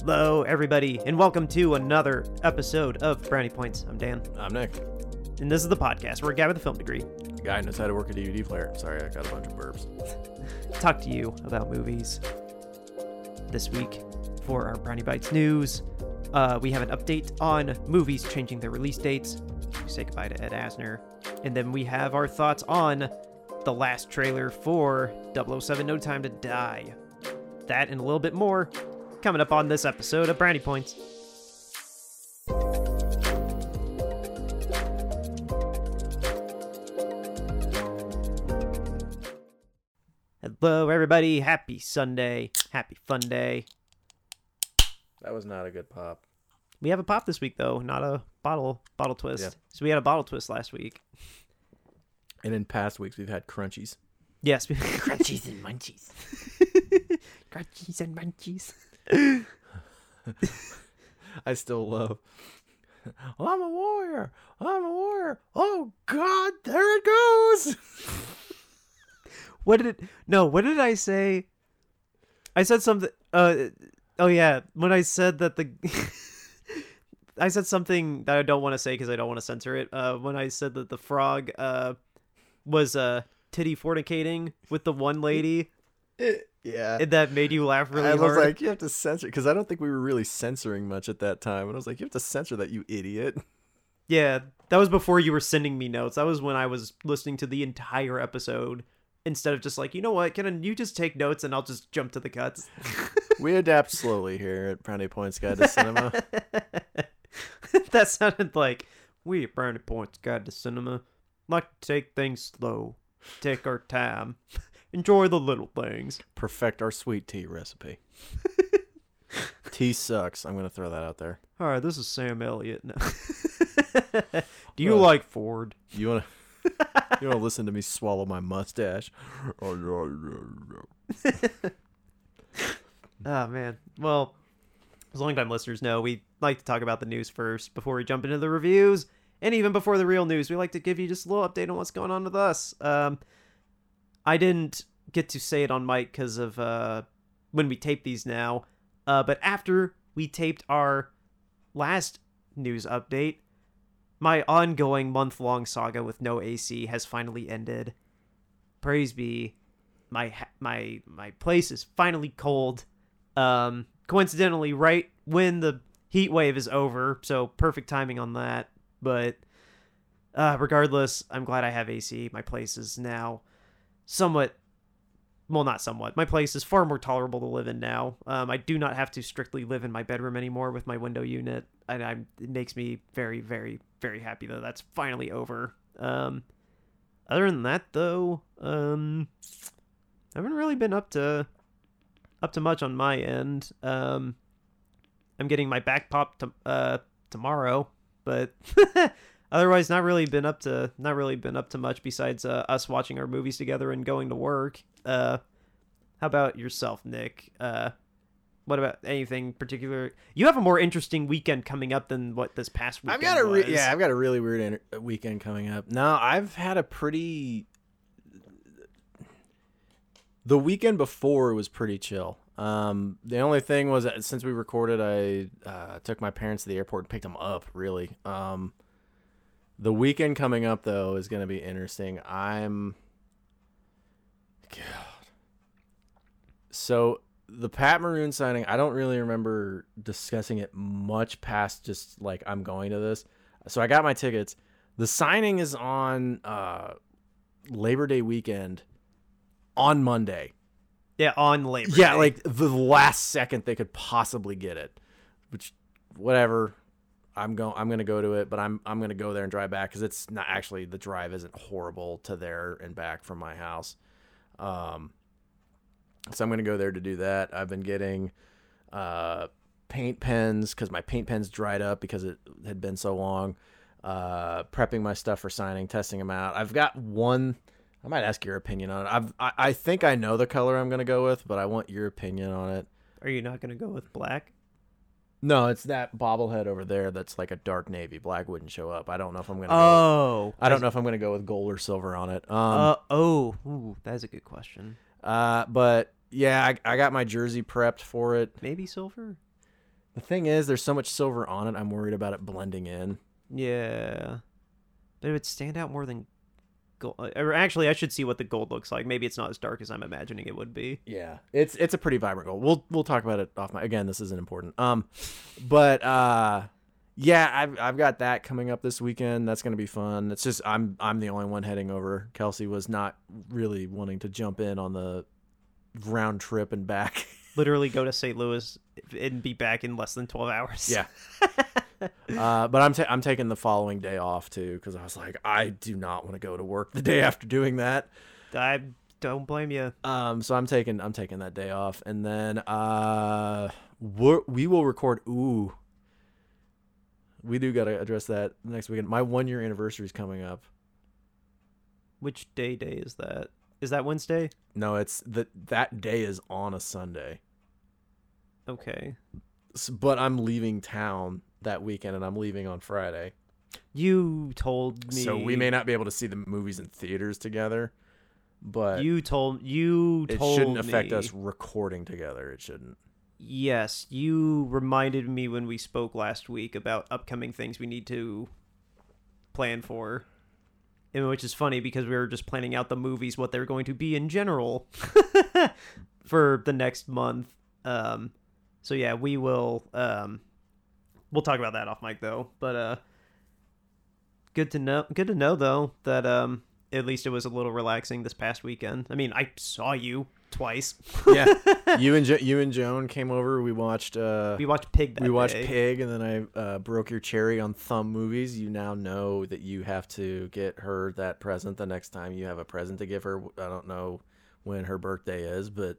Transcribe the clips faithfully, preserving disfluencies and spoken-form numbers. Hello, everybody, and welcome to another episode of Brownie Points. I'm Dan. I'm Nick. And this is the podcast where a guy with a film degree. A guy knows how to work a D V D player. Sorry, I got a bunch of burps. Talk to you about movies. This week, for our Brownie Bites news, uh, we have an update on movies changing their release dates. We say goodbye to Ed Asner. And then we have our thoughts on the last trailer for double oh seven No Time to Die. That and a little bit more coming up on this episode of Brownie Points. Hello, everybody. Happy Sunday. Happy Fun Day. That was not a good pop. We have a pop this week, though, not a bottle bottle twist. Yeah. So we had a bottle twist last week. And in past weeks, we've had crunchies. Yes. We- crunchies and munchies. Crunchies and munchies. I still love, well, I'm a warrior. I'm a warrior. Oh, God, there it goes. What did it? No, what did I say? I said something. Uh, oh, yeah. When I said that the... I said something that I don't want to say because I don't want to censor it. Uh, when I said that the frog uh, was uh, titty fornicating with the one lady. Yeah. And that made you laugh really I hard. I was like, you have to censor, because I don't think we were really censoring much at that time. And I was like, you have to censor that, you idiot. Yeah. That was before you were sending me notes. That was when I was listening to the entire episode instead of just like, you know what, can you just take notes and I'll just jump to the cuts. We adapt slowly here at Brownie Points Guide to Cinema. That sounded like, we at Brownie Points Guide to Cinema like to take things slow, take our time, enjoy the little things, perfect our sweet tea recipe. Tea sucks. I'm gonna throw that out there. All right, this is Sam Elliott. No. Do you uh, like Ford? You wanna you wanna listen to me swallow my mustache? Oh man. Well, as long-time listeners know, we like to talk about the news first before we jump into the reviews, and even before the real news, we like to give you just a little update on what's going on with us. Um, I didn't get to say it on mic because of uh, when we tape these now, uh, but after we taped our last news update, my ongoing month-long saga with no A C has finally ended. Praise be. My my my place is finally cold. Um, coincidentally, right when the heat wave is over, so perfect timing on that. But uh, regardless, I'm glad I have A C. My place is now somewhat, well, not somewhat. My place is far more tolerable to live in now. Um, I do not have to strictly live in my bedroom anymore with my window unit, and I'm, it makes me very, very, very happy that that's finally over. Um, other than that, though, um, I haven't really been up to up to much on my end. Um, I'm getting my back popped to, uh, tomorrow, but otherwise not really been up to not really been up to much besides uh, us watching our movies together and going to work. Uh, how about yourself, Nick? Uh, what about anything particular? You have a more interesting weekend coming up than what this past weekend I've got a re- was. Yeah, I've got a really weird inter- weekend coming up. No, I've had a pretty... The weekend before was pretty chill. Um, the only thing was that since we recorded, I uh, took my parents to the airport and picked them up, really. Um, the weekend coming up, though, is going to be interesting. I'm... God. So, the Pat Maroon signing, I don't really remember discussing it much past just, like, I'm going to this. So, I got my tickets. The signing is on uh, Labor Day weekend. On Monday. Yeah, on Labor Day. Yeah, like the last second they could possibly get it. Which, whatever. I'm going I'm going to go to it, but I'm I'm going to go there and drive back cuz it's not actually the drive isn't horrible to there and back from my house. Um so I'm going to go there to do that. I've been getting uh paint pens cuz my paint pens dried up because it had been so long. Uh prepping my stuff for signing, testing them out. I've got one I might ask your opinion on it. I've, I I think I know the color I'm going to go with, but I want your opinion on it. Are you not going to go with black? No, it's that bobblehead over there that's like a dark navy. Black wouldn't show up. I don't know if I'm going to oh, go with, I don't know if I'm going to go with gold or silver on it. Um, uh, oh, ooh, that is a good question. Uh, but, yeah, I, I got my jersey prepped for it. Maybe silver? The thing is, there's so much silver on it, I'm worried about it blending in. Yeah. But it would stand out more than gold. Or actually, I should see what the gold looks like. Maybe it's not as dark as I'm imagining it would be. Yeah. It's it's a pretty vibrant gold. We'll we'll talk about it off my... Again, this isn't important. Um, But, uh, yeah, I've, I've got that coming up this weekend. That's going to be fun. It's just I'm I'm the only one heading over. Kelsey was not really wanting to jump in on the round trip and back. Literally go to Saint Louis and be back in less than twelve hours. Yeah. uh, but I'm, ta- I'm taking the following day off, too, because I was like, I do not want to go to work the day after doing that. I don't blame you. Um, so I'm taking I'm taking that day off. And then uh, we're, we will record. Ooh. We do got to address that next weekend. My one-year anniversary is coming up. Which day day is that? Is that Wednesday? No, it's that that day is on a Sunday. Okay. So, but I'm leaving town that weekend, and I'm leaving on Friday. You told me. So we may not be able to see the movies in theaters together, but you told you told it shouldn't affect me. Us recording together. It shouldn't. Yes, you reminded me when we spoke last week about upcoming things we need to plan for. And which is funny because we were just planning out the movies, what they're going to be in general for the next month. Um, so yeah, we will, um, we'll talk about that off mic though, but, uh, good to know, good to know though that, um, at least it was a little relaxing this past weekend. I mean, I saw you twice. Yeah. You and, jo- you and Joan came over. We watched, uh, we watched Pig. That we watched day. Pig. And then I, uh, broke your cherry on thumb movies. You now know that you have to get her that present the next time you have a present to give her. I don't know when her birthday is, but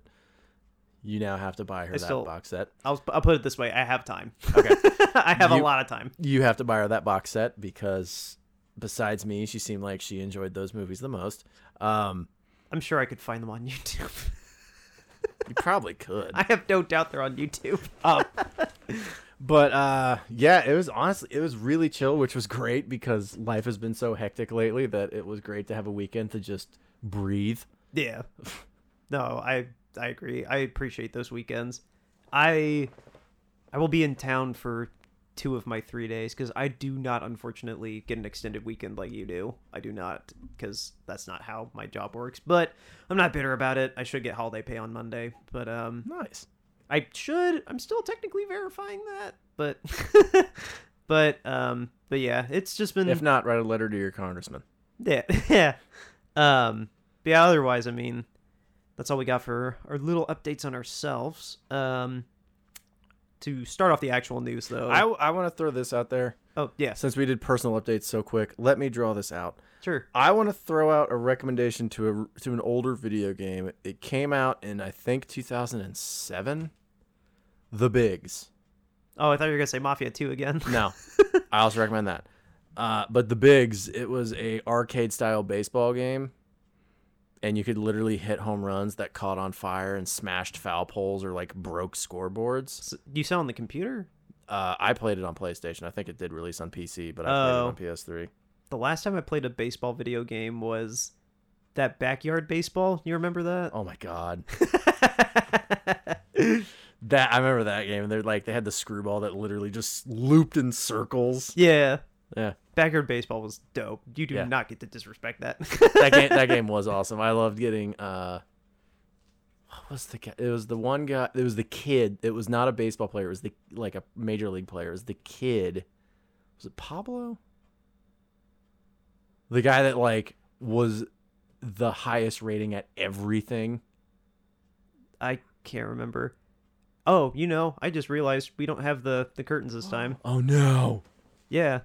you now have to buy her I that still, box set. I'll, I'll put it this way. I have time. Okay. I have you, a lot of time. You have to buy her that box set because besides me, she seemed like she enjoyed those movies the most. Um, I'm sure I could find them on YouTube. You probably could. I have no doubt they're on YouTube. um, but uh, yeah, it was honestly, it was really chill, which was great because life has been so hectic lately that it was great to have a weekend to just breathe. Yeah. No, I I agree. I appreciate those weekends. I I will be in town for two of my three days because I do not, unfortunately, get an extended weekend like you do. I do not, because that's not how my job works, but I'm not bitter about it. I should get holiday pay on Monday, but um nice. I should. I'm still technically verifying that, but but um but yeah, it's just been, if not, write a letter to your congressman. Yeah. Yeah. Um but yeah, otherwise, I mean, that's all we got for our little updates on ourselves. um To start off the actual news, though, I, I want to throw this out there. Oh, yeah. Since we did personal updates so quick, let me draw this out. Sure. I want to throw out a recommendation to a to an older video game. It came out in, I think, two thousand seven. The Bigs. Oh, I thought you were going to say Mafia two again. No. I also recommend that. Uh, but The Bigs, it was a arcade-style baseball game. And you could literally hit home runs that caught on fire and smashed foul poles or like broke scoreboards. So you saw on the computer? Uh, I played it on PlayStation. I think it did release on P C, but I oh. played it on P S three. The last time I played a baseball video game was that Backyard Baseball. You remember that? Oh my God. That I remember that game. They're like, they had the screwball that literally just looped in circles. Yeah. Yeah. Backyard Baseball was dope. You do yeah. not get to disrespect that. that game that game was awesome. I loved getting uh what was the guy? It was the one guy, it was the kid. It was not a baseball player, it was the like a major league player. It was the kid. Was it Pablo? The guy that like was the highest rating at everything. I can't remember. Oh, you know, I just realized we don't have the, the curtains this time. Oh no. Yeah.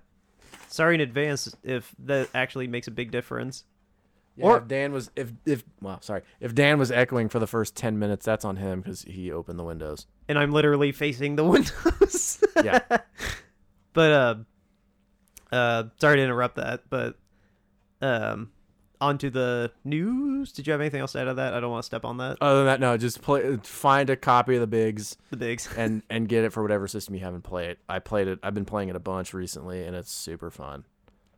Sorry in advance if that actually makes a big difference. Yeah, or if Dan was if if well, sorry. If Dan was echoing for the first ten minutes, that's on him because he opened the windows. And I'm literally facing the windows. Yeah. But uh uh sorry to interrupt that, but um onto the news. Did you have anything else to add to that? I don't want to step on that. Other than that, no, just play. Find a copy of the Bigs. The Bigs. and and get it for whatever system you haven't played. I played it. I've been playing it a bunch recently, and it's super fun.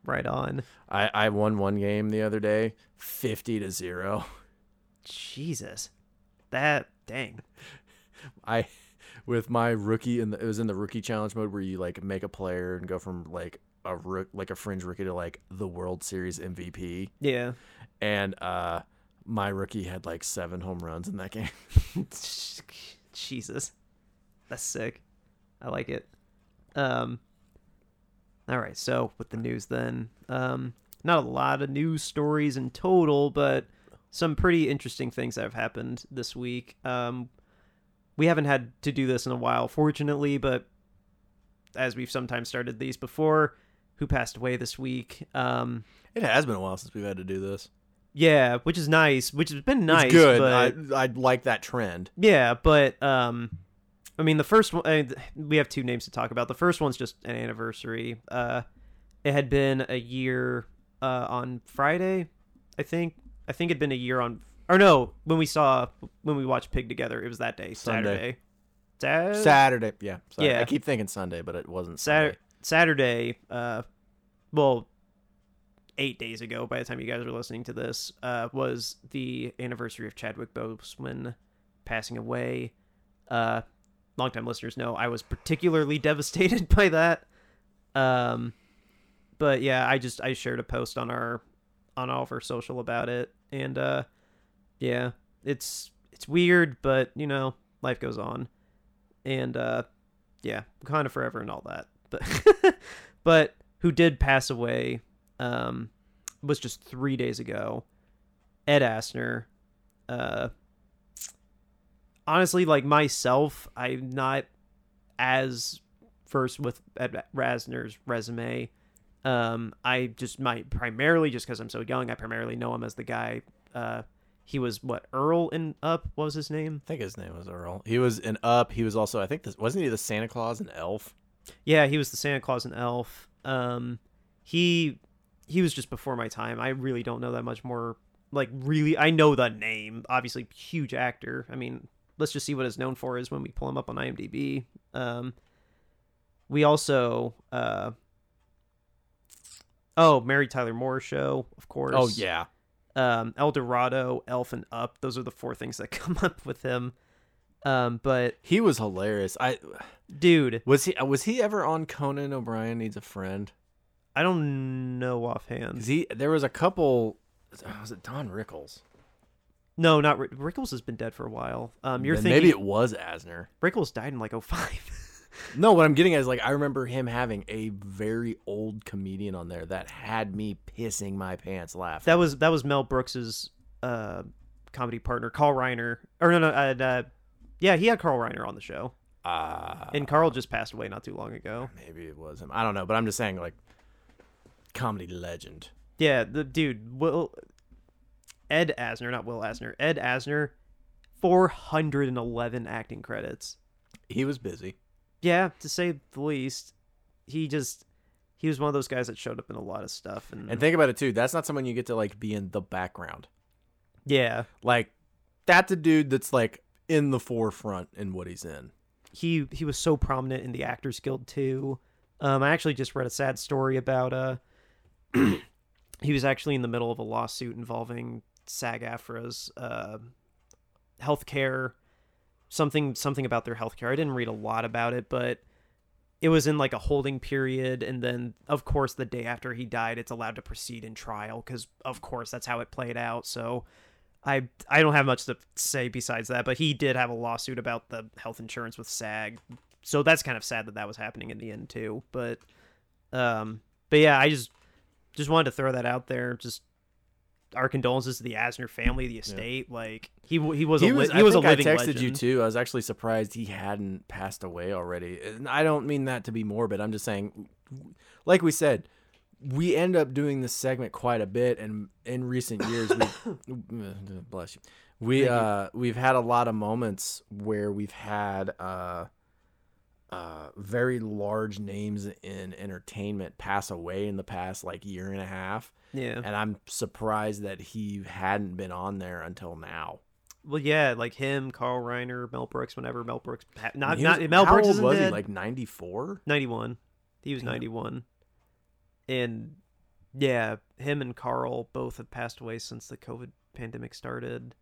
Right on. I, I won one game the other day, fifty to zero. Jesus, that dang. I with my rookie, and it was in the rookie challenge mode where you like make a player and go from like a rook, like a fringe rookie to like the World Series M V P. Yeah. And uh, my rookie had like seven home runs in that game. Jesus, that's sick. I like it. Um. All right, so with the news then, um, not a lot of news stories in total, but some pretty interesting things that have happened this week. Um, we haven't had to do this in a while, fortunately, but as we've sometimes started these before, who passed away this week? Um, it has been a while since we've had to do this. Yeah, which is nice, which has been nice. It's good. But I, I like that trend. Yeah, but... Um, I mean, the first one, we have two names to talk about. The first one's just an anniversary. Uh, it had been a year uh, on Friday, I think. I think it had been a year on, or no, when we saw, when we watched Pig together, it was that day, Sunday. Saturday. Sa- Saturday, yeah, Saturday. Yeah. I keep thinking Sunday, but it wasn't Saturday. Saturday, uh, well, eight days ago, by the time you guys were listening to this, uh, was the anniversary of Chadwick Boseman passing away. Uh, Longtime listeners know I was particularly devastated by that, um, but yeah, I just I shared a post on our on all of our social about it, and uh, yeah, it's it's weird, but you know, life goes on, and uh, yeah, kind of forever and all that. But but who did pass away um, was just three days ago, Ed Asner. Uh, Honestly, like myself, I'm not as versed with Ed Asner's resume. Um, I just might primarily, just because I'm so young, I primarily know him as the guy. Uh, he was, what, Earl in Up? What was his name? I think his name was Earl. He was in Up. He was also, I think, this, wasn't he the Santa Claus and Elf? Yeah, he was the Santa Claus and Elf. Um, he he was just before my time. I really don't know that much more. Like, really, I know the name. Obviously, huge actor. I mean... Let's just see what it's known for is when we pull him up on IMDb. Um, we also, uh, oh, Mary Tyler Moore Show, of course. Oh yeah, um, El Dorado, Elf, and Up. Those are the four things that come up with him. Um, but he was hilarious. I, dude, was he was he ever on Conan O'Brien Needs a Friend? I don't know offhand. 'Cause he, there was a couple. Was it Don Rickles? No, not Rick- Rickles has been dead for a while. Um, you're then thinking maybe it was Asner. Rickles died in like oh five. No, what I'm getting at is like I remember him having a very old comedian on there that had me pissing my pants laughing. That was that was Mel Brooks's uh, comedy partner, Carl Reiner. Or no, no, uh, uh, yeah, he had Carl Reiner on the show. Uh, and Carl just passed away not too long ago. Maybe it was him. I don't know, but I'm just saying like comedy legend. Yeah, the dude. Well. Ed Asner, not Will Asner. Ed Asner, four hundred eleven acting credits. He was busy. Yeah, to say the least. He just, he was one of those guys that showed up in a lot of stuff. And, and think about it, too. That's not someone you get to, like, be in the background. Yeah. Like, that's a dude that's, like, in the forefront in what he's in. He he was so prominent in the Actors Guild, too. Um, I actually just read a sad story about, uh, he was actually in the middle of a lawsuit involving SAG-AFTRA's uh, healthcare, something something about their healthcare. I didn't read a lot about it, but it was in like a holding period. And then, of course, the day after he died, it's allowed to proceed in trial because, of course, that's how it played out. So I I don't have much to say besides that, but he did have a lawsuit about the health insurance with SAG. So that's kind of sad that that was happening in the end, too. But, um, but yeah, I just just wanted to throw that out there. Just our condolences to the Asner family, the estate. Yeah. Like he he was he was, a, li- he was a living legend. I texted you too. I was actually surprised he hadn't passed away already. And I don't mean that to be morbid. I'm just saying, like we said, we end up doing this segment quite a bit, and in recent years, we, bless you, we Thank uh you. we've had a lot of moments where we've had uh uh very large names in entertainment pass away in the past like year and a half. Yeah. And I'm surprised that he hadn't been on there until now. Well, yeah, like him, Carl Reiner, Mel Brooks, whenever Mel Brooks pa- not was, not Mel how Brooks old was dead. He like ninety-four? ninety-one. He was Damn. ninety-one. And yeah, him and Carl both have passed away since the COVID pandemic started.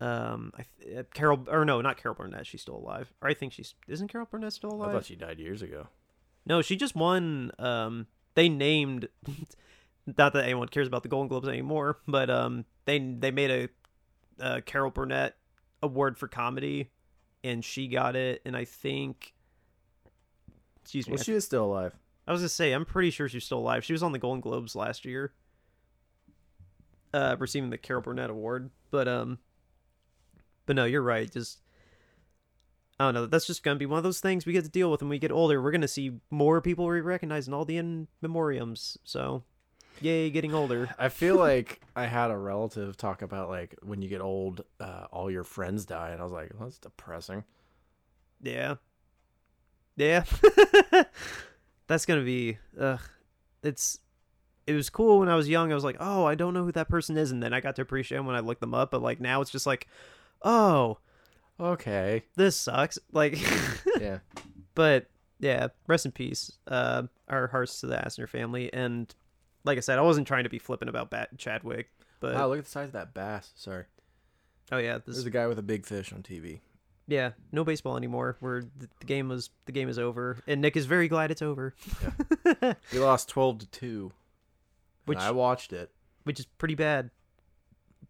Um, I th- uh, Carol or no, not Carol Burnett. She's still alive. Or I think she's isn't Carol Burnett still alive? I thought she died years ago. No, she just won. Um, they named. Not that anyone cares about the Golden Globes anymore, but um, they they made a uh, Carol Burnett award for comedy, and she got it. And I think. Excuse me. Well, she is still alive. I was gonna say, I'm pretty sure she's still alive. She was on the Golden Globes last year, uh, receiving the Carol Burnett award. But um. But no, you're right. Just, I don't know. That's just going to be one of those things we get to deal with when we get older. We're going to see more people we recognize in all the in memoriams. So, yay, getting older. I feel like I had a relative talk about, like, when you get old, uh, all your friends die. And I was like, well, that's depressing. Yeah. Yeah. That's going to be, ugh. It's, it was cool when I was young. I was like, oh, I don't know who that person is. And then I got to appreciate them when I looked them up. But, like, now it's just like, oh, okay, this sucks, like. Yeah, but yeah, rest in peace, uh our hearts to the Asner family. And like I said, I wasn't trying to be flippant about bat Chadwick, but wow, look at the size of that bass. Sorry. Oh yeah, this is a guy with a big fish on T V. Yeah, no baseball anymore. Where the game was the game is over, and Nick is very glad it's over. Yeah. We lost twelve to two, which I watched it, which is pretty bad.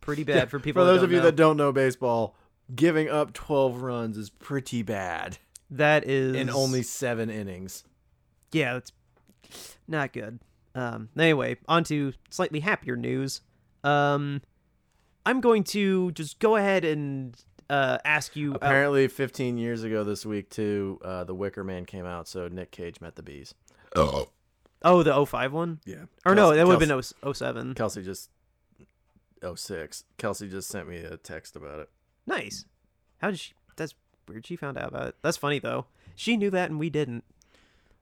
Pretty bad, yeah, for people. For those of you know. that don't know baseball, giving up twelve runs is pretty bad. That is in only seven innings. Yeah, that's not good. Um, anyway, on to slightly happier news. Um, I'm going to just go ahead and uh, ask you. Apparently, uh, fifteen years ago this week too, uh, The Wicker Man came out, so Nick Cage met the Bees. Oh, oh, the oh five one. Yeah, or Kelsey, no, that would have been oh seven. Kelsey just. oh six. Kelsey just sent me a text about it. Nice. How did she? That's weird. She found out about it. That's funny though. She knew that and we didn't.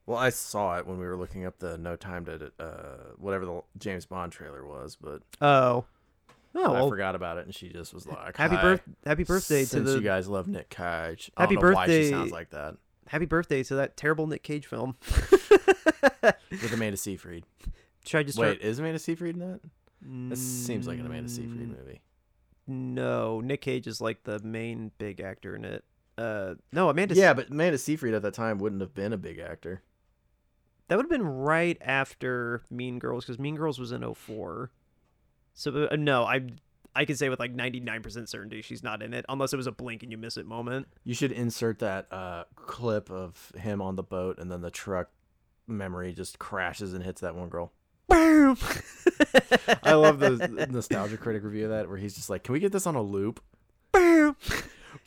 Well, I saw it when we were looking up the No Time to uh whatever the James Bond trailer was, but oh, oh, I well, forgot about it, and she just was like, "Happy birth, happy birthday to the you guys love Nick Cage." I happy don't know birthday. Why she sounds like that. Happy birthday to that terrible Nick Cage film with Amanda Seyfried. Should I just wait? Start... Is Amanda Seyfried in that? This seems like an Amanda Seyfried movie. No, Nick Cage is like the main big actor in it. Uh, no, Amanda. Yeah, but Amanda Seyfried at that time wouldn't have been a big actor. That would have been right after Mean Girls, because Mean Girls was in oh four. So uh, no, I I can say with like ninety-nine percent certainty she's not in it, unless it was a blink and you miss it moment. You should insert that uh, clip of him on the boat, and then the truck memory just crashes and hits that one girl. Boom. I love the Nostalgia Critic review of that, where he's just like, "Can we get this on a loop?" Boom,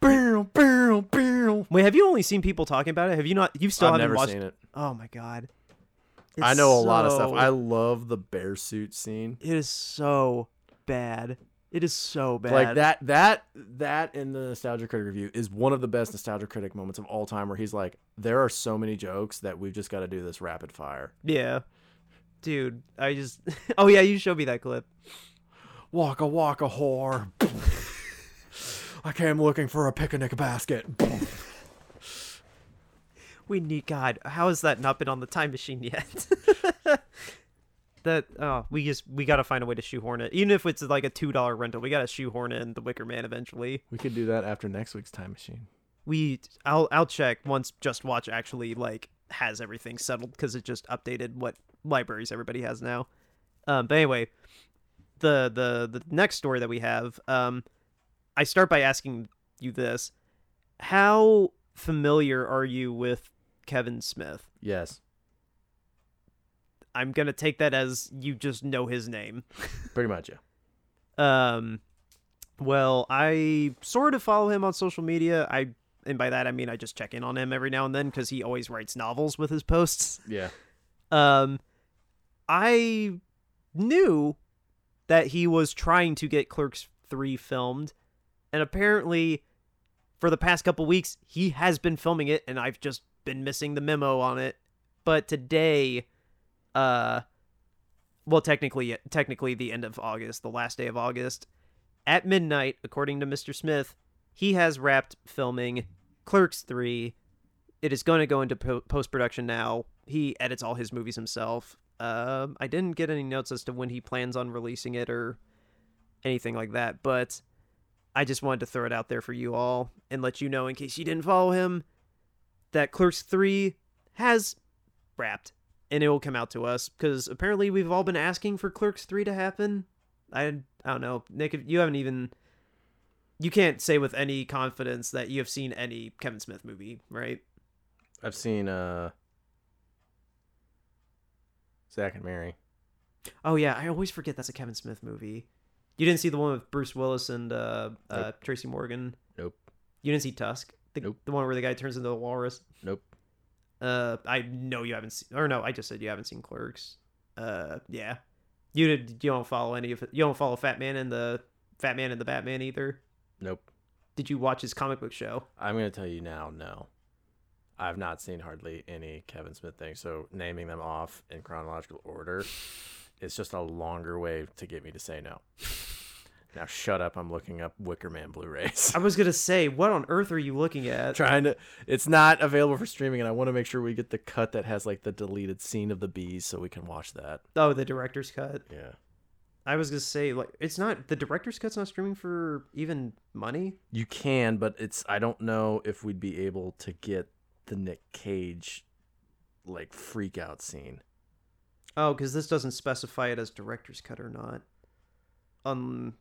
boom, boom, boom. Wait, have you only seen people talking about it? Have you not? You still I've haven't never watched seen it? Oh my god! It's I know a so... lot of stuff. I love the bear suit scene. It is so bad. It is so bad. Like that, that, that in the Nostalgia Critic review is one of the best Nostalgia Critic moments of all time, where he's like, "There are so many jokes that we've just got to do this rapid fire." Yeah. Dude, I just... Oh, yeah, you showed me that clip. Waka waka whore. I came looking for a picnic basket. We need... God, how has that not been on the time machine yet? That... Oh, we just... We gotta find a way to shoehorn it. Even if it's like a two dollar rental, we gotta shoehorn in The Wicker Man eventually. We could do that after next week's time machine. We... I'll, I'll check once Just Watch actually, like, has everything settled, because it just updated what... libraries everybody has now. Um but anyway, the the the next story that we have, um I start by asking you this: how familiar are you with Kevin Smith? Yes. I'm gonna take that as you just know his name. Pretty much, yeah. Um well, I sort of follow him on social media. I and by that I mean I just check in on him every now and then, because he always writes novels with his posts. Yeah. um I knew that he was trying to get Clerks three filmed, and apparently for the past couple weeks he has been filming it, and I've just been missing the memo on it. But today, uh well technically technically the end of August, the last day of August, at midnight, according to Mister Smith, he has wrapped filming Clerks three. It is going to go into po- post-production now. He edits all his movies himself. Um, I didn't get any notes as to when he plans on releasing it or anything like that, but I just wanted to throw it out there for you all and let you know, in case you didn't follow him, that Clerks three has wrapped, and it will come out to us, because apparently we've all been asking for Clerks three to happen. I, I don't know. Nick, you haven't even... You can't say with any confidence that you have seen any Kevin Smith movie, right? I've seen uh, Zack and Miri. Oh, yeah. I always forget that's a Kevin Smith movie. You didn't see the one with Bruce Willis and uh, nope. uh, Tracy Morgan? Nope. You didn't see Tusk? The, nope. The one where the guy turns into a walrus? Nope. Uh, I know you haven't seen... Or no, I just said you haven't seen Clerks. Uh, yeah. You did. You don't follow any of... You don't follow Fat Man and the Fat Man and the Batman either? Nope. Did you watch his comic book show? I'm going to tell you now, no. I've not seen hardly any Kevin Smith thing, so naming them off in chronological order is just a longer way to get me to say no. Now shut up, I'm looking up Wicker Man Blu-rays. I was going to say, what on earth are you looking at? Trying to, it's not available for streaming, and I want to make sure we get the cut that has like the deleted scene of the bees so we can watch that. Oh, the director's cut? Yeah. I was going to say, like, it's not, the director's cut's not streaming for even money. You can, but it's, I don't know if we'd be able to get the Nick Cage, like, freak out scene. Oh, because this doesn't specify it as director's cut or not. Um,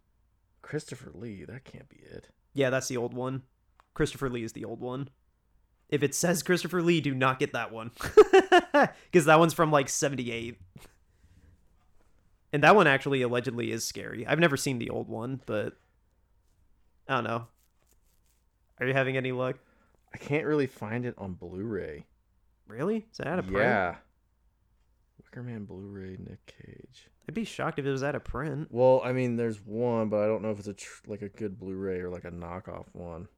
Christopher Lee, that can't be it. Yeah, that's the old one. Christopher Lee is the old one. If it says Christopher Lee, do not get that one. Because that one's from, like, seventy-eight. And that one actually allegedly is scary. I've never seen the old one, but I don't know. Are you having any luck? I can't really find it on Blu-ray. Really? Is that out of print? Yeah. Wicker Man Blu-ray, Nick Cage. I'd be shocked if it was out of print. Well, I mean, there's one, but I don't know if it's a tr- like a good Blu-ray or like a knockoff one.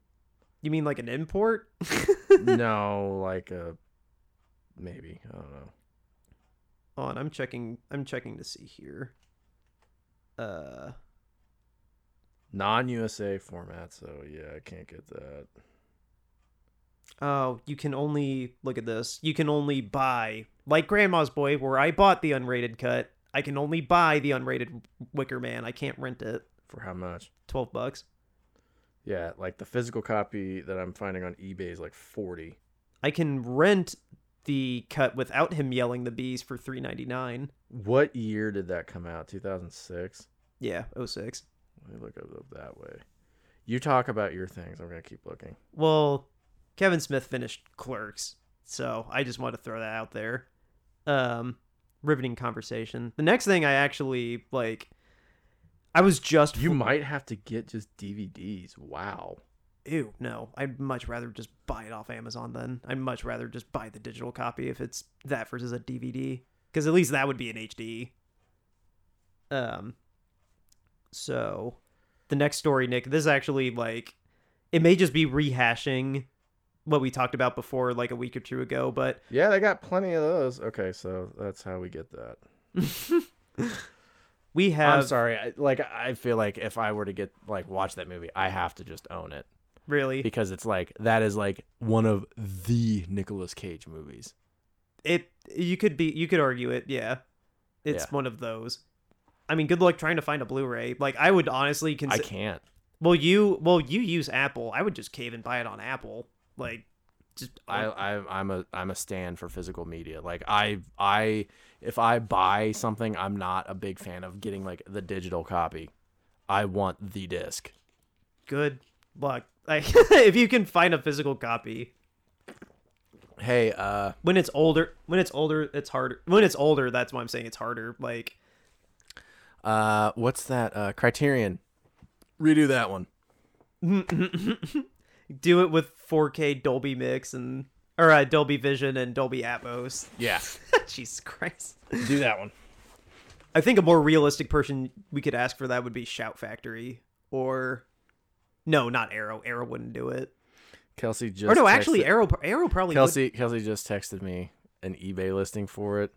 You mean like an import? No, like a maybe. I don't know. On, I'm checking. I'm checking to see here. Uh, non-U S A format. So yeah, I can't get that. Oh, you can only look at this. You can only buy, like Grandma's Boy, where I bought the unrated cut. I can only buy the unrated Wicker Man. I can't rent it. For how much? Twelve bucks. Yeah, like the physical copy that I'm finding on eBay is like forty. I can rent the cut without him yelling the bees for three ninety-nine. What year did that come out? two thousand six? Yeah, oh six. Let me look it up that way. You talk about your things. I'm going to keep looking. Well, Kevin Smith finished Clerks, so I just want to throw that out there. Um, riveting conversation. The next thing I actually, like, I was just... You fl- might have to get just D V Ds. Wow. Ew, no. I'd much rather just buy it off Amazon then. I'd much rather just buy the digital copy if it's that versus a D V D. Because at least that would be in H D. Um, so, the next story, Nick, this is actually, like, it may just be rehashing what we talked about before, like, a week or two ago, but... Yeah, they got plenty of those. Okay, so that's how we get that. We have... I'm sorry. I, like, I feel like if I were to get, like, watch that movie, I have to just own it. Really? Because it's like, that is like one of the Nicolas Cage movies. It, you could be, you could argue it. Yeah. It's yeah. One of those. I mean, good luck trying to find a Blu-ray. Like, I would honestly consider. I can't. Well, you, well, you use Apple. I would just cave and buy it on Apple. Like, just. I, I, I'm a, I'm a stand for physical media. Like, I, I, if I buy something, I'm not a big fan of getting like the digital copy. I want the disc. Good luck. Like, if you can find a physical copy. Hey, uh, when it's older, when it's older, it's harder. When it's older, that's why I'm saying it's harder. Like, uh, what's that? Uh, Criterion, redo that one. Do it with four K Dolby Mix and or uh, Dolby Vision and Dolby Atmos. Yeah. Jesus Christ. Do that one. I think a more realistic person we could ask for that would be Shout Factory or. No, not Arrow. Arrow wouldn't do it. Kelsey just Or no, actually, texted... Arrow Arrow probably Kelsey would... Kelsey just texted me an eBay listing for it.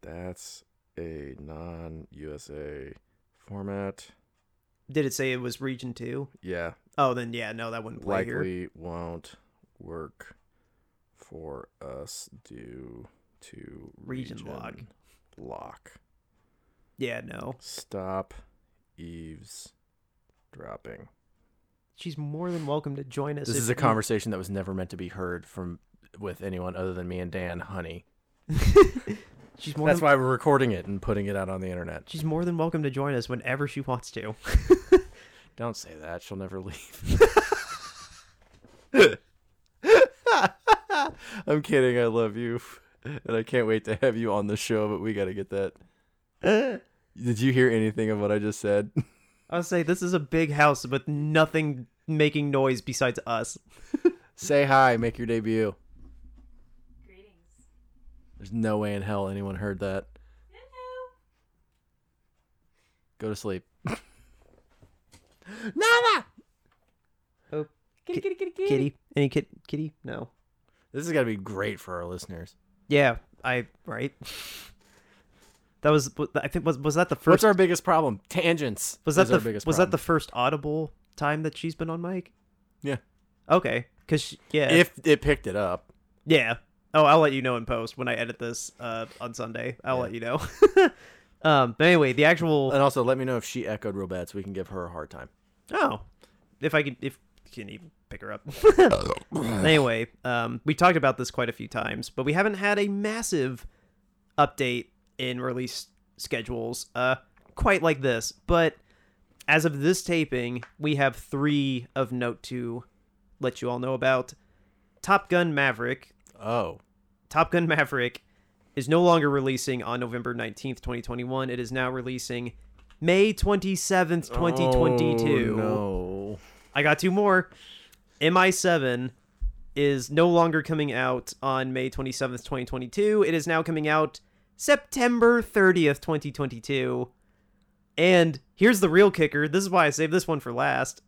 That's a non-U S A format. Did it say it was region two? Yeah. Oh, then yeah, no, that wouldn't play here. Likely won't work for us due to region, region lock. Lock. Yeah, no. Stop Eve's dropping. She's more than welcome to join us. This is a conversation that was never meant to be heard from with anyone other than me and Dan, honey. She's more That's than, why we're recording it and putting it out on the internet. She's more than welcome to join us whenever she wants to. Don't say that. She'll never leave. I'm kidding. I love you. And I can't wait to have you on the show, but we got to get that. Uh, Did you hear anything of what I just said? I'll say this is a big house with nothing making noise besides us. Say hi. Make your debut. Greetings. There's no way in hell anyone heard that. Hello. Go to sleep. Nada! Oh, kitty, kitty, kitty, kitty. Kitty. Any kid, kitty? No. This is going to be great for our listeners. Yeah, I, right? That was, I think, was was that the first... What's our biggest problem? Tangents. Was that the biggest Was problem. that the first audible time that she's been on mic? Yeah. Okay, because, yeah. If it picked it up. Yeah. Oh, I'll let you know in post when I edit this uh, on Sunday. I'll yeah. let you know. um, but anyway, the actual... And also, let me know if she echoed real bad so we can give her a hard time. Oh. If I can... If can even pick her up. Anyway, um, we talked about this quite a few times, but we haven't had a massive update in release schedules uh, quite like this. But as of this taping, we have three of note to let you all know about. Top Gun Maverick. Oh. Top Gun Maverick is no longer releasing on November nineteenth, twenty twenty-one. It is now releasing May twenty-seventh, twenty twenty-two. Oh, no. I got two more. M I seven is no longer coming out on May twenty-seventh, twenty twenty-two. It is now coming out September thirtieth, twenty twenty-two. And here's the real kicker. This is why I saved this one for last.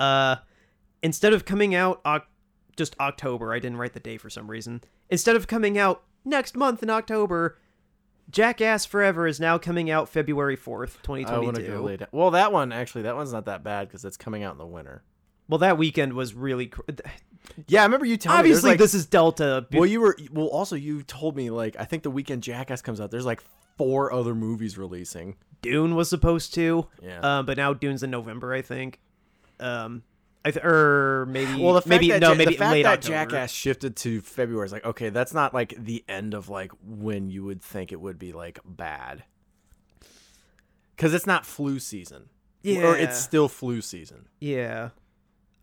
Uh, instead of coming out o- just October, I didn't write the day for some reason. Instead of coming out next month in October, Jackass Forever is now coming out February fourth, twenty twenty-two. I want to go lay down. Well, that one, actually, that one's not that bad because it's coming out in the winter. Well, that weekend was really... Cr- yeah, I remember you telling Obviously, me... Obviously, like, this is Delta. Well, you were... Well, also, you told me, like, I think the weekend Jackass comes out, there's, like, four other movies releasing. Dune was supposed to. Yeah. Uh, but now Dune's in November, I think. Um... I th- or maybe well, the fact maybe that, no, maybe the fact late that October. Jackass shifted to February is like, okay, that's not like the end of like when you would think it would be like bad, because it's not flu season. Yeah, or it's still flu season. Yeah,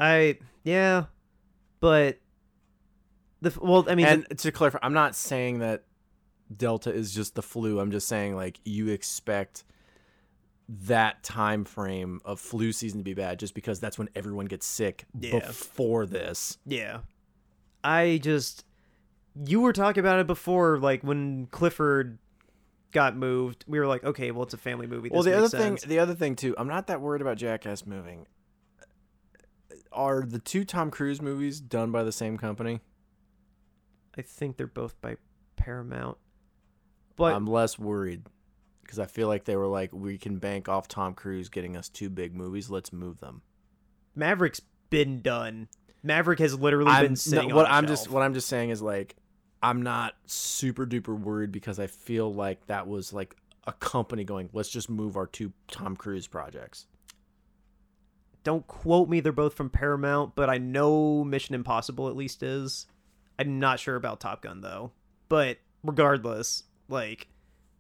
I yeah, but the well, I mean, and the, to clarify, I'm not saying that Delta is just the flu. I'm just saying like you expect that time frame of flu season to be bad just because that's when everyone gets sick yeah. before this. Yeah. I just, you were talking about it before, like when Clifford got moved, we were like, okay, well, it's a family movie. This well, the other sense. thing, the other thing too, I'm not that worried about Jackass moving. Are the two Tom Cruise movies done by the same company? I think they're both by Paramount, but I'm less worried. Because I feel like they were like, we can bank off Tom Cruise getting us two big movies. Let's move them. Maverick's been done. Maverick has literally I'm, been sitting no, what on I'm just What I'm just saying is like, I'm not super duper worried because I feel like that was like a company going, let's just move our two Tom Cruise projects. Don't quote me. They're both from Paramount, but I know Mission Impossible at least is. I'm not sure about Top Gun though. But regardless, like...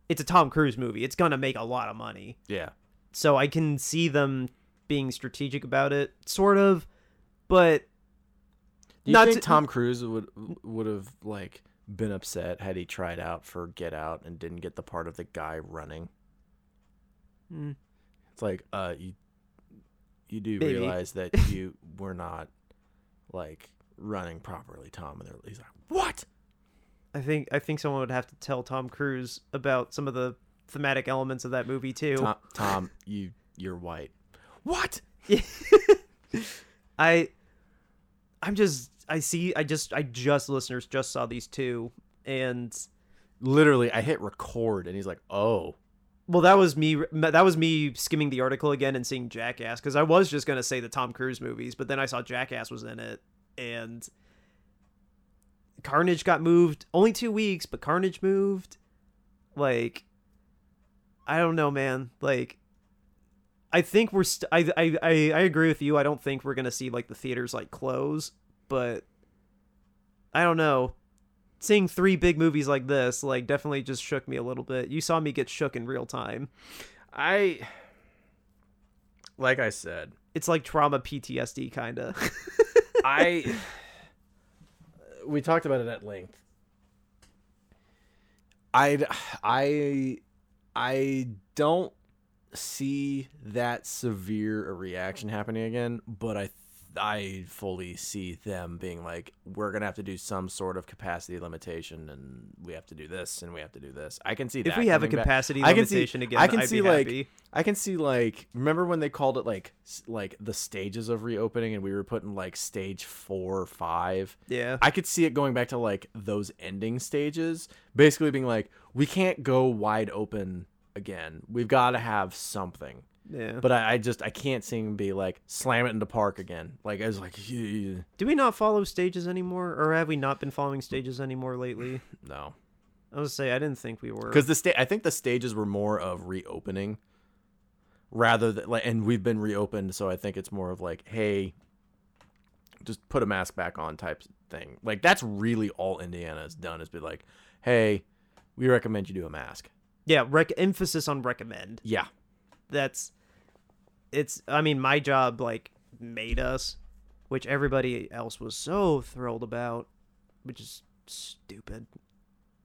It's a Tom Cruise movie. It's going to make a lot of money. Yeah. So I can see them being strategic about it, sort of, but... Do you not think to... Tom Cruise would would have like been upset had he tried out for Get Out and didn't get the part of the guy running? Mm. It's like, uh, you, you do Maybe. realize that you were not like running properly, Tom. And he's like, what? I think I think someone would have to tell Tom Cruise about some of the thematic elements of that movie too. Tom, Tom you you're white. What? I I'm just I see I just I just listeners just saw these two and literally I hit record and he's like, "Oh." Well, that was me that was me skimming the article again and seeing Jackass cuz I was just going to say the Tom Cruise movies, but then I saw Jackass was in it and Carnage got moved only two weeks, but Carnage moved. Like, I don't know, man. Like, I think we're st- I, I I I agree with you. I don't think we're gonna see like the theaters like close, but I don't know. Seeing three big movies like this like definitely just shook me a little bit. You saw me get shook in real time. I like I said, it's like trauma P T S D kind of. I we talked about it at length. I I I don't see that severe a reaction happening again, but I I fully see them being like, we're gonna have to do some sort of capacity limitation, and we have to do this, and we have to do this. I can see that if we have a capacity back. limitation I can see, again. I can I'd see like happy. I can see like remember when they called it like like the stages of reopening, and we were putting like stage four or five. Yeah, I could see it going back to like those ending stages, basically being like, we can't go wide open again. We've got to have something. Yeah, but I, I just I can't seem to be like slam it into park again. Like I was like, yeah. Do we not follow stages anymore, or have we not been following stages anymore lately? No, I was gonna say I didn't think we were because the state. I think the stages were more of reopening rather than like, and we've been reopened, so I think it's more of like, hey, just put a mask back on type thing. Like that's really all Indiana has done is be like, hey, we recommend you do a mask. Yeah, rec- emphasis on recommend. Yeah. That's it's I mean my job like made us, which everybody else was so thrilled about, which is stupid.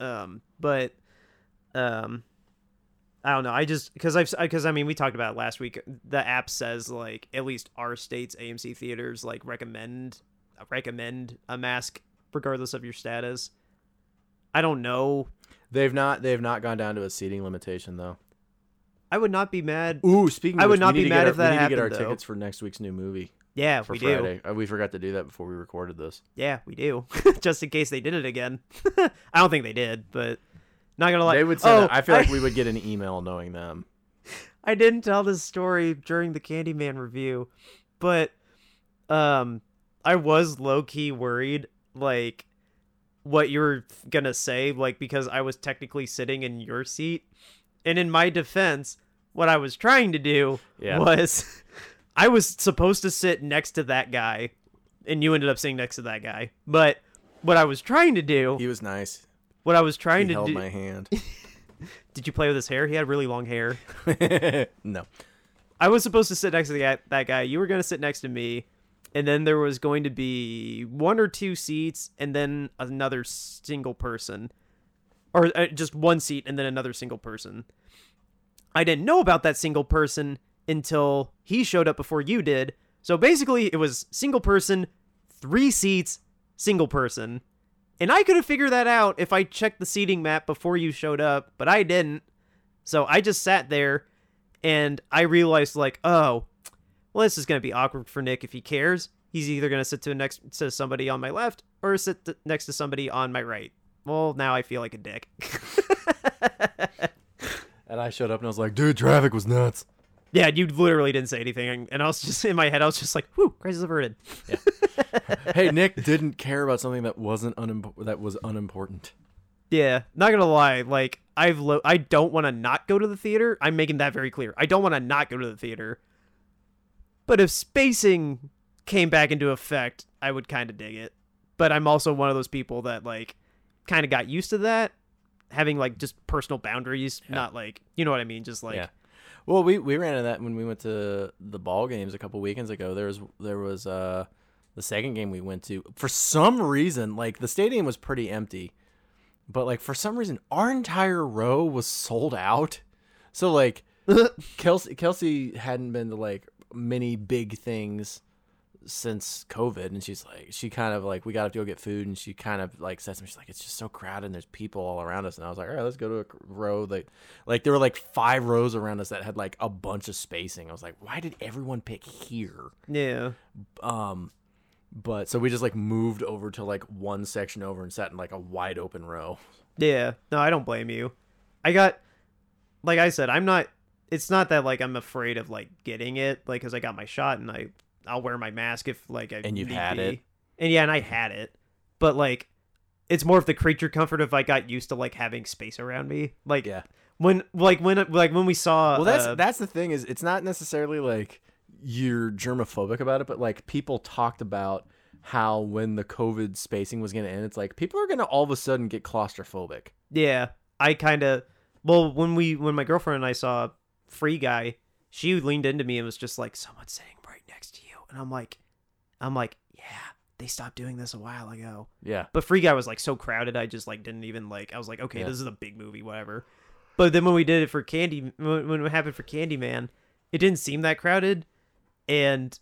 Um but um I don't know, I just because I've because I mean we talked about it last week. The app says like at least our state's A M C theaters like recommend recommend a mask regardless of your status. I don't know. They've not they've not gone down to a seating limitation though. I would not be mad. Ooh, speaking of I would which, not be mad our, if that happened, We need happened, to get our though. tickets for next week's new movie. Yeah, for we Friday. do. We forgot to do that before we recorded this. Yeah, we do. Just in case they did it again. I don't think they did, but not going to lie. They would send oh, I feel I... like we would get an email knowing them. I didn't tell this story during the Candyman review, but um, I was low-key worried, like, what you were going to say, like, because I was technically sitting in your seat. And in my defense, what I was trying to do yeah. was I was supposed to sit next to that guy, and you ended up sitting next to that guy. But what I was trying to do... He was nice. What I was trying he to held do... held my hand. Did you play with his hair? He had really long hair. No. I was supposed to sit next to the guy, that guy. You were going to sit next to me. And then there was going to be one or two seats and then another single person. Or just one seat and then another single person. I didn't know about that single person until he showed up before you did. So basically it was single person, three seats, single person. And I could have figured that out if I checked the seating map before you showed up, but I didn't. So I just sat there and I realized like, oh, well, this is going to be awkward for Nick if he cares. He's either going to sit to next to somebody on my left or sit to, next to somebody on my right. Well, now I feel like a dick. And I showed up and I was like, dude, traffic was nuts. Yeah, you literally didn't say anything. And I was just in my head, I was just like, whew, crisis averted. Yeah. Hey, Nick didn't care about something that wasn't unimp- that was unimportant. Yeah, not gonna lie. Like I've lo- I don't want to not go to the theater. I'm making that very clear. I don't want to not go to the theater. But if spacing came back into effect, I would kind of dig it. But I'm also one of those people that like kind of got used to that, having like just personal boundaries. Yeah. Not like, you know what I mean, just like, yeah. Well, we we ran into that when we went to the ball games a couple weekends ago. There was there was uh the second game we went to, for some reason, like the stadium was pretty empty, but like for some reason our entire row was sold out. So like Kelsey Kelsey hadn't been to like many big things since COVID, and she's like, she kind of like, we gotta go get food, and she kind of like says to me, she's like, it's just so crowded and there's people all around us. And I was like, all right, let's go to a row that like there were like five rows around us that had like a bunch of spacing. I was like, why did everyone pick here? Yeah. Um but so we just like moved over to like one section over and sat in like a wide open row. Yeah, no, I don't blame you. I got, like I said, I'm not, it's not that like I'm afraid of like getting it, like because I got my shot and I I'll wear my mask if like I and you've had be. it and yeah and I had it, but like it's more of the creature comfort of I got used to like having space around me, like yeah. when like when like when we saw. Well, that's uh, that's the thing, is it's not necessarily like you're germophobic about it, but like people talked about how when the COVID spacing was going to end, it's like people are going to all of a sudden get claustrophobic. Yeah, I kind of. Well, when we when my girlfriend and I saw Free Guy, she leaned into me and was just like, "Someone's sitting right next to you," and I'm like, I'm like, yeah. They stopped doing this a while ago. Yeah. But Free Guy was like so crowded. I just like didn't even like, I was like, okay, yeah. This is a big movie, whatever. But then when we did it for Candy, when it happened for Candyman, it didn't seem that crowded. And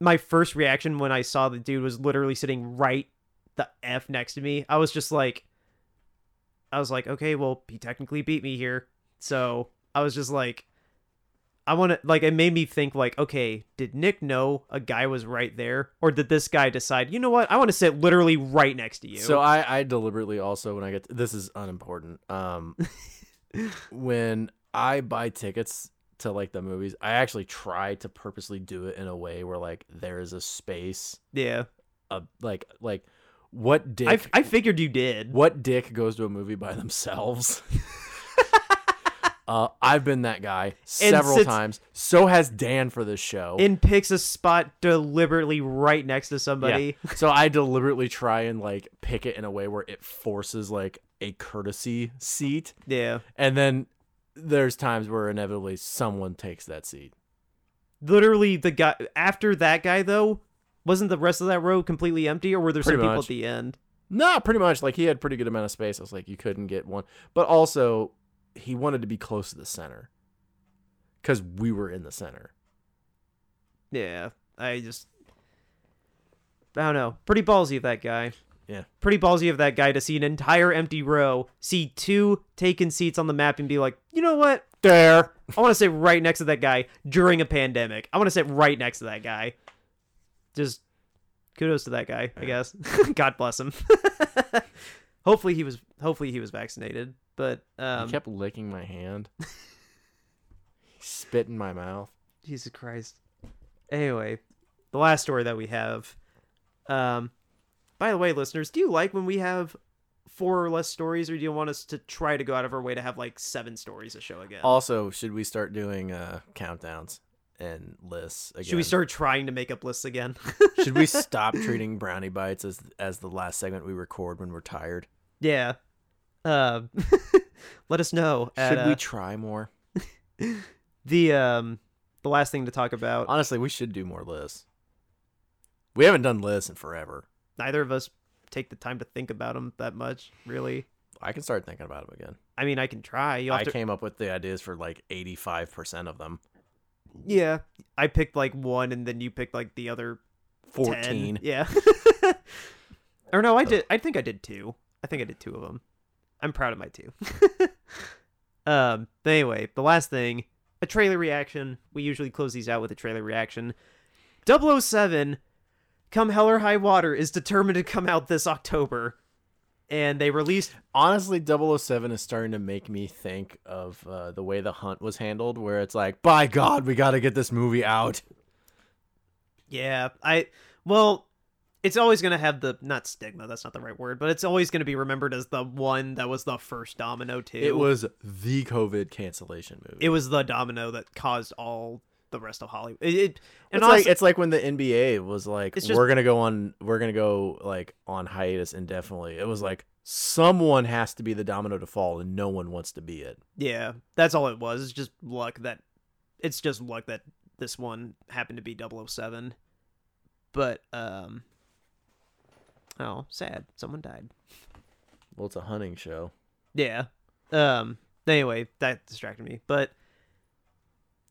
my first reaction when I saw the dude was literally sitting right the F next to me. I was just like, I was like, okay, well, he technically beat me here. So I was just like, I want to, like, it made me think, like, okay, did Nick know a guy was right there? Or did this guy decide, you know what, I want to sit literally right next to you? So I, I deliberately also, when I get, to, this is unimportant. Um, when I buy tickets to, like, the movies, I actually try to purposely do it in a way where, like, there is a space. Yeah. Uh, like, like, what dick. I, I figured you did. What dick goes to a movie by themselves? Uh, I've been that guy several sits, times. So has Dan for this show. And picks a spot deliberately right next to somebody. Yeah. So I deliberately try and like pick it in a way where it forces like a courtesy seat. Yeah. And then there's times where inevitably someone takes that seat. Literally the guy after that guy though, wasn't the rest of that row completely empty, or were there pretty some much. People at the end? No, pretty much. Like he had a pretty good amount of space. I was like, you couldn't get one. But also he wanted to be close to the center because we were in the center. Yeah. I just, I don't know. Pretty ballsy of that guy. Yeah. Pretty ballsy of that guy to see an entire empty row, see two taken seats on the map and be like, you know what? There. I want to sit right next to that guy during a pandemic. I want to sit right next to that guy. Just kudos to that guy, yeah. I guess. God bless him. Hopefully he was, hopefully he was vaccinated. But um, he kept licking my hand. Spit in my mouth. Jesus Christ. Anyway, the last story that we have. Um, by the way, listeners, do you like when we have four or less stories, or do you want us to try to go out of our way to have like seven stories a show again? Also, should we start doing uh, countdowns and lists again? Should we start trying to make up lists again? Should we stop treating brownie bites as as the last segment we record when we're tired? Yeah. Uh, let us know. At, should we uh, try more? The um, the last thing to talk about. Honestly, we should do more lists. We haven't done lists in forever. Neither of us take the time to think about them that much, really. I can start thinking about them again. I mean, I can try. You'll have I to... came up with the ideas for like eighty-five percent of them. Yeah, I picked like one, and then you picked like the other fourteen. ten. Yeah. Or no, I did. I think I did two. I think I did two of them. I'm proud of my two. um, but anyway, the last thing, a trailer reaction. We usually close these out with a trailer reaction. double oh seven, Come Hell or High Water, is determined to come out this October. And they released... Honestly, double oh seven is starting to make me think of uh, the way The Hunt was handled, where it's like, by God, we got to get this movie out. Yeah, I... Well... It's always going to have the, not stigma, that's not the right word, but it's always going to be remembered as the one that was the first domino too. It was the COVID cancellation movie. It was the domino that caused all the rest of Hollywood. It, it, and it's, honestly, like, it's like when the N B A was like, just, we're going to go on, we're going to go like on hiatus indefinitely. It was like, someone has to be the domino to fall and no one wants to be it. Yeah, that's all it was. It's just luck that, it's just luck that this one happened to be double oh seven. But, um... Oh, sad. Someone died. Well, it's a hunting show. Yeah. Um. Anyway, that distracted me. But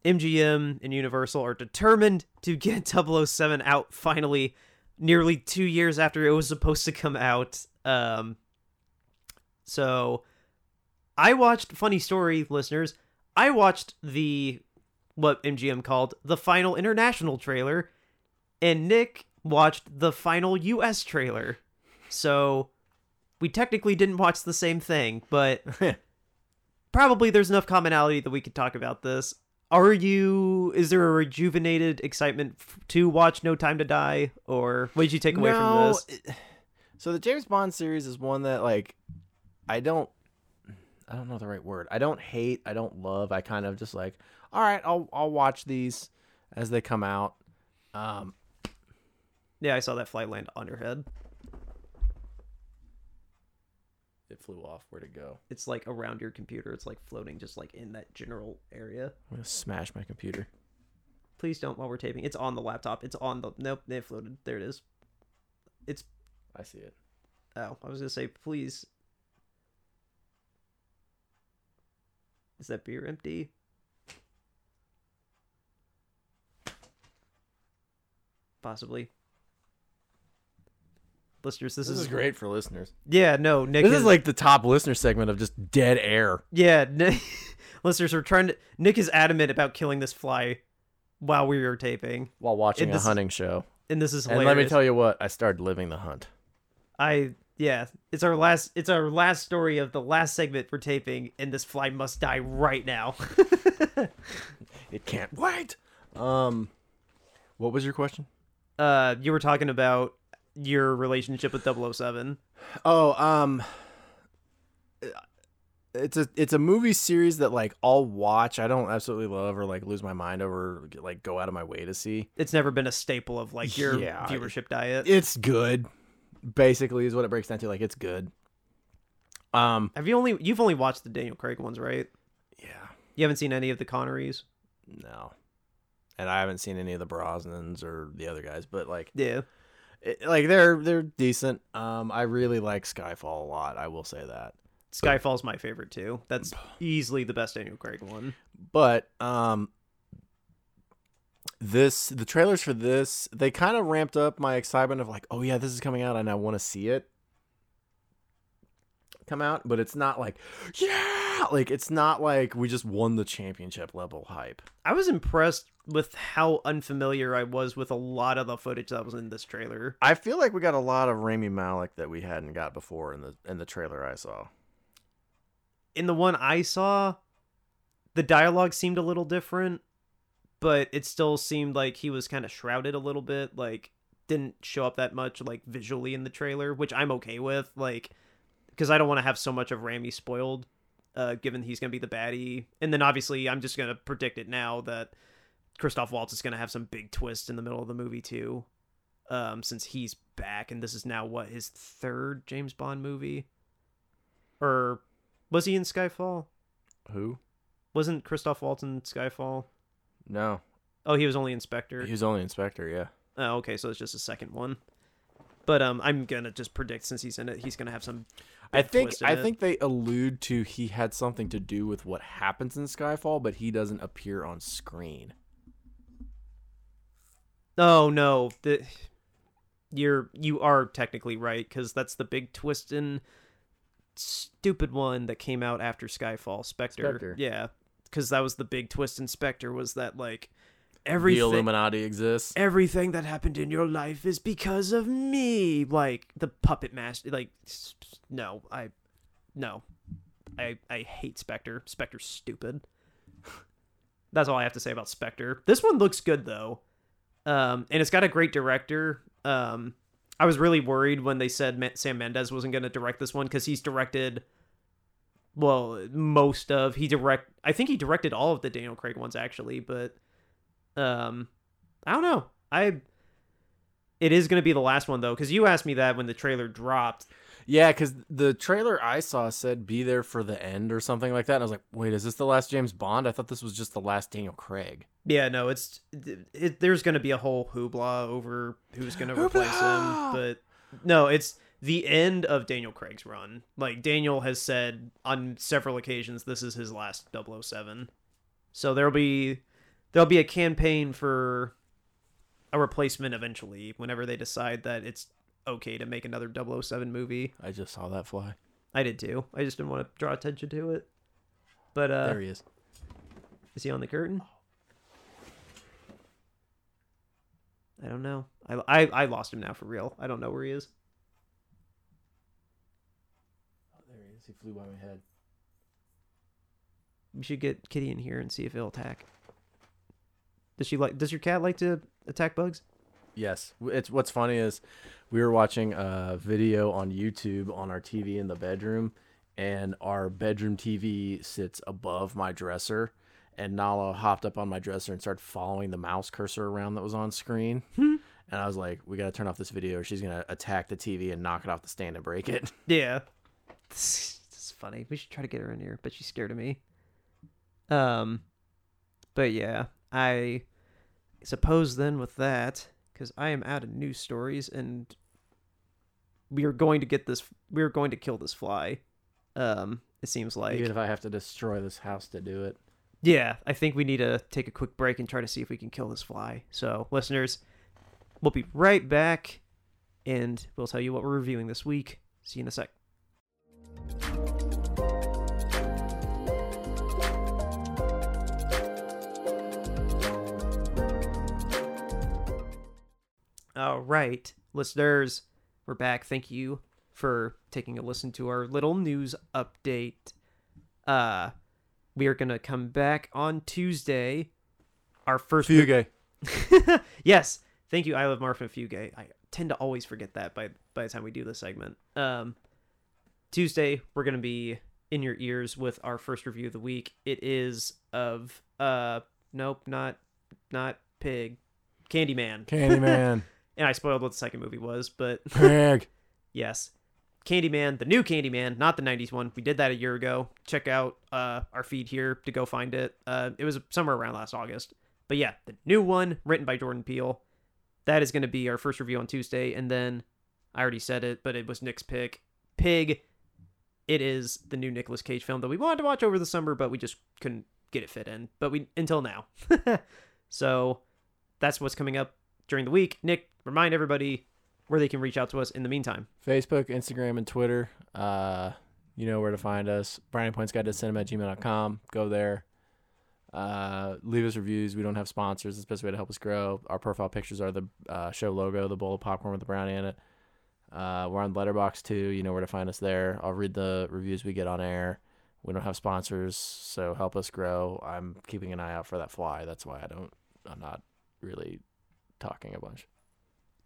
M G M and Universal are determined to get double oh seven out finally, nearly two years after it was supposed to come out. Um. So, I watched, funny story, listeners, I watched the, what M G M called, the final international trailer, and Nick... watched the final U S trailer. So we technically didn't watch the same thing, but probably there's enough commonality that we could talk about this. Are you, is there a rejuvenated excitement to watch No Time to Die, or what did you take away no, from this? So the James Bond series is one that like, I don't, I don't know the right word. I don't hate. I don't love. I kind of just like, all right, I'll I'll watch these as they come out. Um, yeah, I saw that fly land on your head. It flew off. Where'd it go? It's like around your computer. It's like floating just like in that general area. I'm going to smash my computer. Please don't while we're taping. It's on the laptop. It's on the... Nope, it floated. There it is. It's... I see it. Oh, I was going to say, please. Is that beer empty? Possibly. Listeners, this, this is, is great for listeners. Yeah, no, Nick. This is, is like the top listener segment of just dead air. Yeah, Nick, listeners, we're trying to. Nick is adamant about killing this fly while we were taping, while watching and a hunting is, show. And this is hilarious. And let me tell you what, I started living the hunt. I yeah, it's our last. It's our last story of the last segment we're taping, and this fly must die right now. It can't wait. Um, what was your question? Uh, you were talking about your relationship with double oh seven. Oh, um it's a it's a movie series that like I'll watch. I don't absolutely love or like lose my mind over, like go out of my way to see. It's never been a staple of like your yeah, viewership diet. It's good. Basically is what it breaks down to, like it's good. Um Have you only you've only watched the Daniel Craig ones, right? Yeah. You haven't seen any of the Connerys? No. And I haven't seen any of the Brosnans or the other guys, but like yeah. Like they're they're decent. Um, I really like Skyfall a lot. I will say that. Skyfall's my favorite too. That's easily the best Daniel Craig one. But um, this the trailers for this, they kind of ramped up my excitement of like, oh yeah, this is coming out and I want to see it come out. But it's not like yeah, like it's not like we just won the championship level hype. I was impressed with how unfamiliar I was with a lot of the footage that was in this trailer. I feel like we got a lot of Rami Malek that we hadn't got before in the in the trailer I saw. In the one I saw, the dialogue seemed a little different, but it still seemed like he was kind of shrouded a little bit, like didn't show up that much like visually in the trailer, which I'm okay with, like because I don't want to have so much of Rami spoiled, uh, given he's going to be the baddie. And then obviously I'm just going to predict it now that Christoph Waltz is going to have some big twist in the middle of the movie too, um, since he's back. And this is now, what, his third James Bond movie? Or was he in Skyfall? Who? Wasn't Christoph Waltz in Skyfall? No. Oh, he was only in Spectre? He was only in Spectre, yeah. Oh, okay, so it's just a second one. But um, I'm going to just predict, since he's in it, he's going to have some I think twist in I it. think they allude to he had something to do with what happens in Skyfall, but he doesn't appear on screen. Oh, no, the, you're you are technically right, because that's the big twist in stupid one that came out after Skyfall, Spectre. Spectre. Yeah, because that was the big twist in Spectre, was that like everything, the Illuminati exists. Everything that happened in your life is because of me, like the puppet master. Like no, I no, I I hate Spectre. Spectre's stupid. That's all I have to say about Spectre. This one looks good though. Um, and it's got a great director. Um, I was really worried when they said Sam Mendes wasn't going to direct this one, because he's directed, well, most of, he direct, I think he directed all of the Daniel Craig ones actually, but um, I don't know. I, it is going to be the last one though, because you asked me that when the trailer dropped. Yeah, because the trailer I saw said be there for the end or something like that. And I was like, wait, is this the last James Bond? I thought this was just the last Daniel Craig. Yeah, no, it's it, there's going to be a whole hoopla over who's going to replace him. But no, it's the end of Daniel Craig's run. Like Daniel has said on several occasions, this is his last double oh seven. So there'll be there'll be a campaign for a replacement eventually, whenever they decide that it's okay to make another double oh seven movie. I just saw that fly. I did too. I just didn't want to draw attention to it. But uh there he is. Is he on the curtain? I don't know. I, I, I lost him now for real. I don't know where he is. Oh, there he is. He flew by my head. We should get Kitty in here and see if he'll attack. Does she like? Does your cat like to attack bugs? Yes. It's what's funny is we were watching a video on YouTube on our T V in the bedroom, and our bedroom T V sits above my dresser, and Nala hopped up on my dresser and started following the mouse cursor around that was on screen. Hmm. And I was like, we got to turn off this video or she's going to attack the T V and knock it off the stand and break it. Yeah. This is funny. We should try to get her in here, but she's scared of me. Um, but yeah, I suppose then with that, because I am out of news stories and we are going to get this, we are going to kill this fly. Um, it seems like. Even if I have to destroy this house to do it. Yeah, I think we need to take a quick break and try to see if we can kill this fly. So, listeners, we'll be right back, and we'll tell you what we're reviewing this week. See you in a sec. All right, listeners, we're back. Thank you for taking a listen to our little news update. Uh... We are going to come back on Tuesday. Our first... Free Guy. Yes. Thank you, I Love Marfa Free Guy. I tend to always forget that by, by the time we do this segment. Um, Tuesday, we're going to be in your ears with our first review of the week. It is of... uh, Nope, not not Pig. Candyman. Candyman. And I spoiled what the second movie was, but... Pig. Yes. Candyman, the new Candyman, not the nineties one. We did that a year ago. Check out uh, our feed here to go find it. Uh, it was somewhere around last August. But yeah, the new one, written by Jordan Peele. That is going to be our first review on Tuesday. And then, I already said it, but it was Nick's pick. Pig, it is the new Nicolas Cage film that we wanted to watch over the summer, but we just couldn't get it fit in. But we until now. So, that's what's coming up during the week. Nick, remind everybody where they can reach out to us in the meantime. Facebook, Instagram, and Twitter. Uh, you know where to find us. brownie points guide to cinema at gmail dot com. Go there. Uh, leave us reviews. We don't have sponsors. It's the best way to help us grow. Our profile pictures are the uh, show logo, the bowl of popcorn with the brownie in it. Uh, we're on Letterboxd, too. You know where to find us there. I'll read the reviews we get on air. We don't have sponsors, so help us grow. I'm keeping an eye out for that fly. That's why I don't, I'm not really talking a bunch.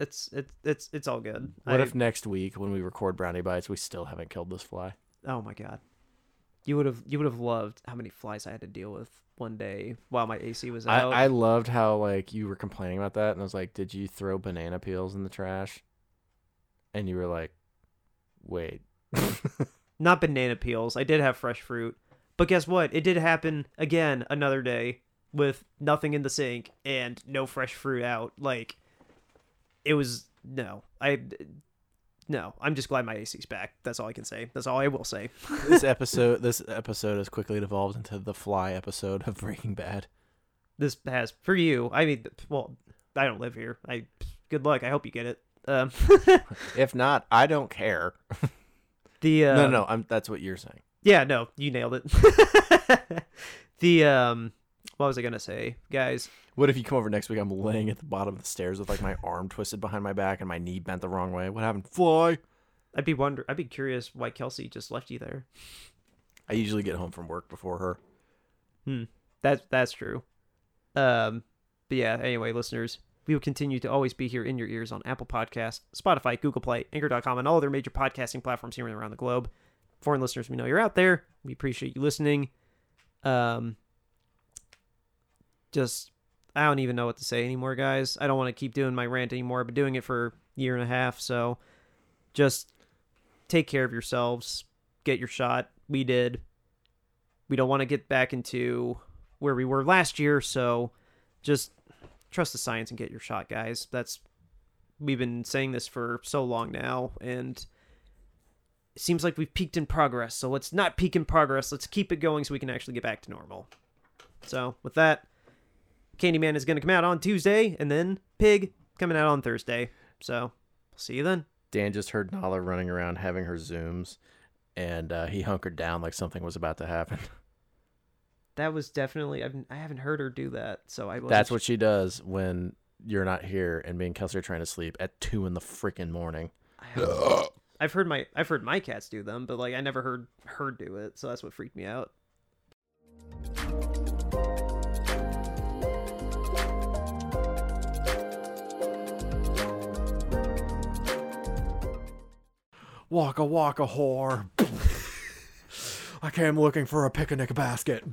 It's it's it's it's all good. What I, if next week when we record Brownie Bites we still haven't killed this fly? Oh my god, you would have you would have loved how many flies I had to deal with one day while my A C was out. I, I loved how like you were complaining about that, and I was like, "Did you throw banana peels in the trash?" And you were like, "Wait, not banana peels. I did have fresh fruit, but guess what? It did happen again another day with nothing in the sink and no fresh fruit out. Like." It was no, I no. I'm just glad my A C's back. That's all I can say. That's all I will say. This episode, this episode has quickly devolved into the fly episode of Breaking Bad. This has for you. I mean, well, I don't live here. I good luck. I hope you get it. Um, if not, I don't care. The uh, no, no, no, I'm. That's what you're saying. Yeah, no, you nailed it. the um. What was I going to say? Guys. What if you come over next week? I'm laying at the bottom of the stairs with like my arm twisted behind my back and my knee bent the wrong way. What happened? Fly. I'd be wonder. I'd be curious why Kelsey just left you there. I usually get home from work before her. Hmm. That's, that's true. Um, but yeah, anyway, listeners, we will continue to always be here in your ears on Apple Podcasts, Spotify, Google Play, anchor dot com, and all other major podcasting platforms here and around the globe. Foreign listeners, we know you're out there. We appreciate you listening. Um, Just, I don't even know what to say anymore, guys. I don't want to keep doing my rant anymore. I've been doing it for a year and a half, so just take care of yourselves. Get your shot. We did. We don't want to get back into where we were last year, so just trust the science and get your shot, guys. That's, we've been saying this for so long now, and it seems like we've peaked in progress, so let's not peak in progress. Let's keep it going so we can actually get back to normal. So, with that, Candyman is going to come out on Tuesday, and then Pig coming out on Thursday. So, see you then. Dan just heard Nala running around having her Zooms, and uh, he hunkered down like something was about to happen. That was definitely... I've, I haven't heard her do that, so I wasn't... That's what she does when you're not here and me and Kelsey are trying to sleep at two in the freaking morning. I I've heard my I've heard my cats do them, but like I never heard her do it, so that's what freaked me out. Walk a walk a whore. I came looking for a picnic basket.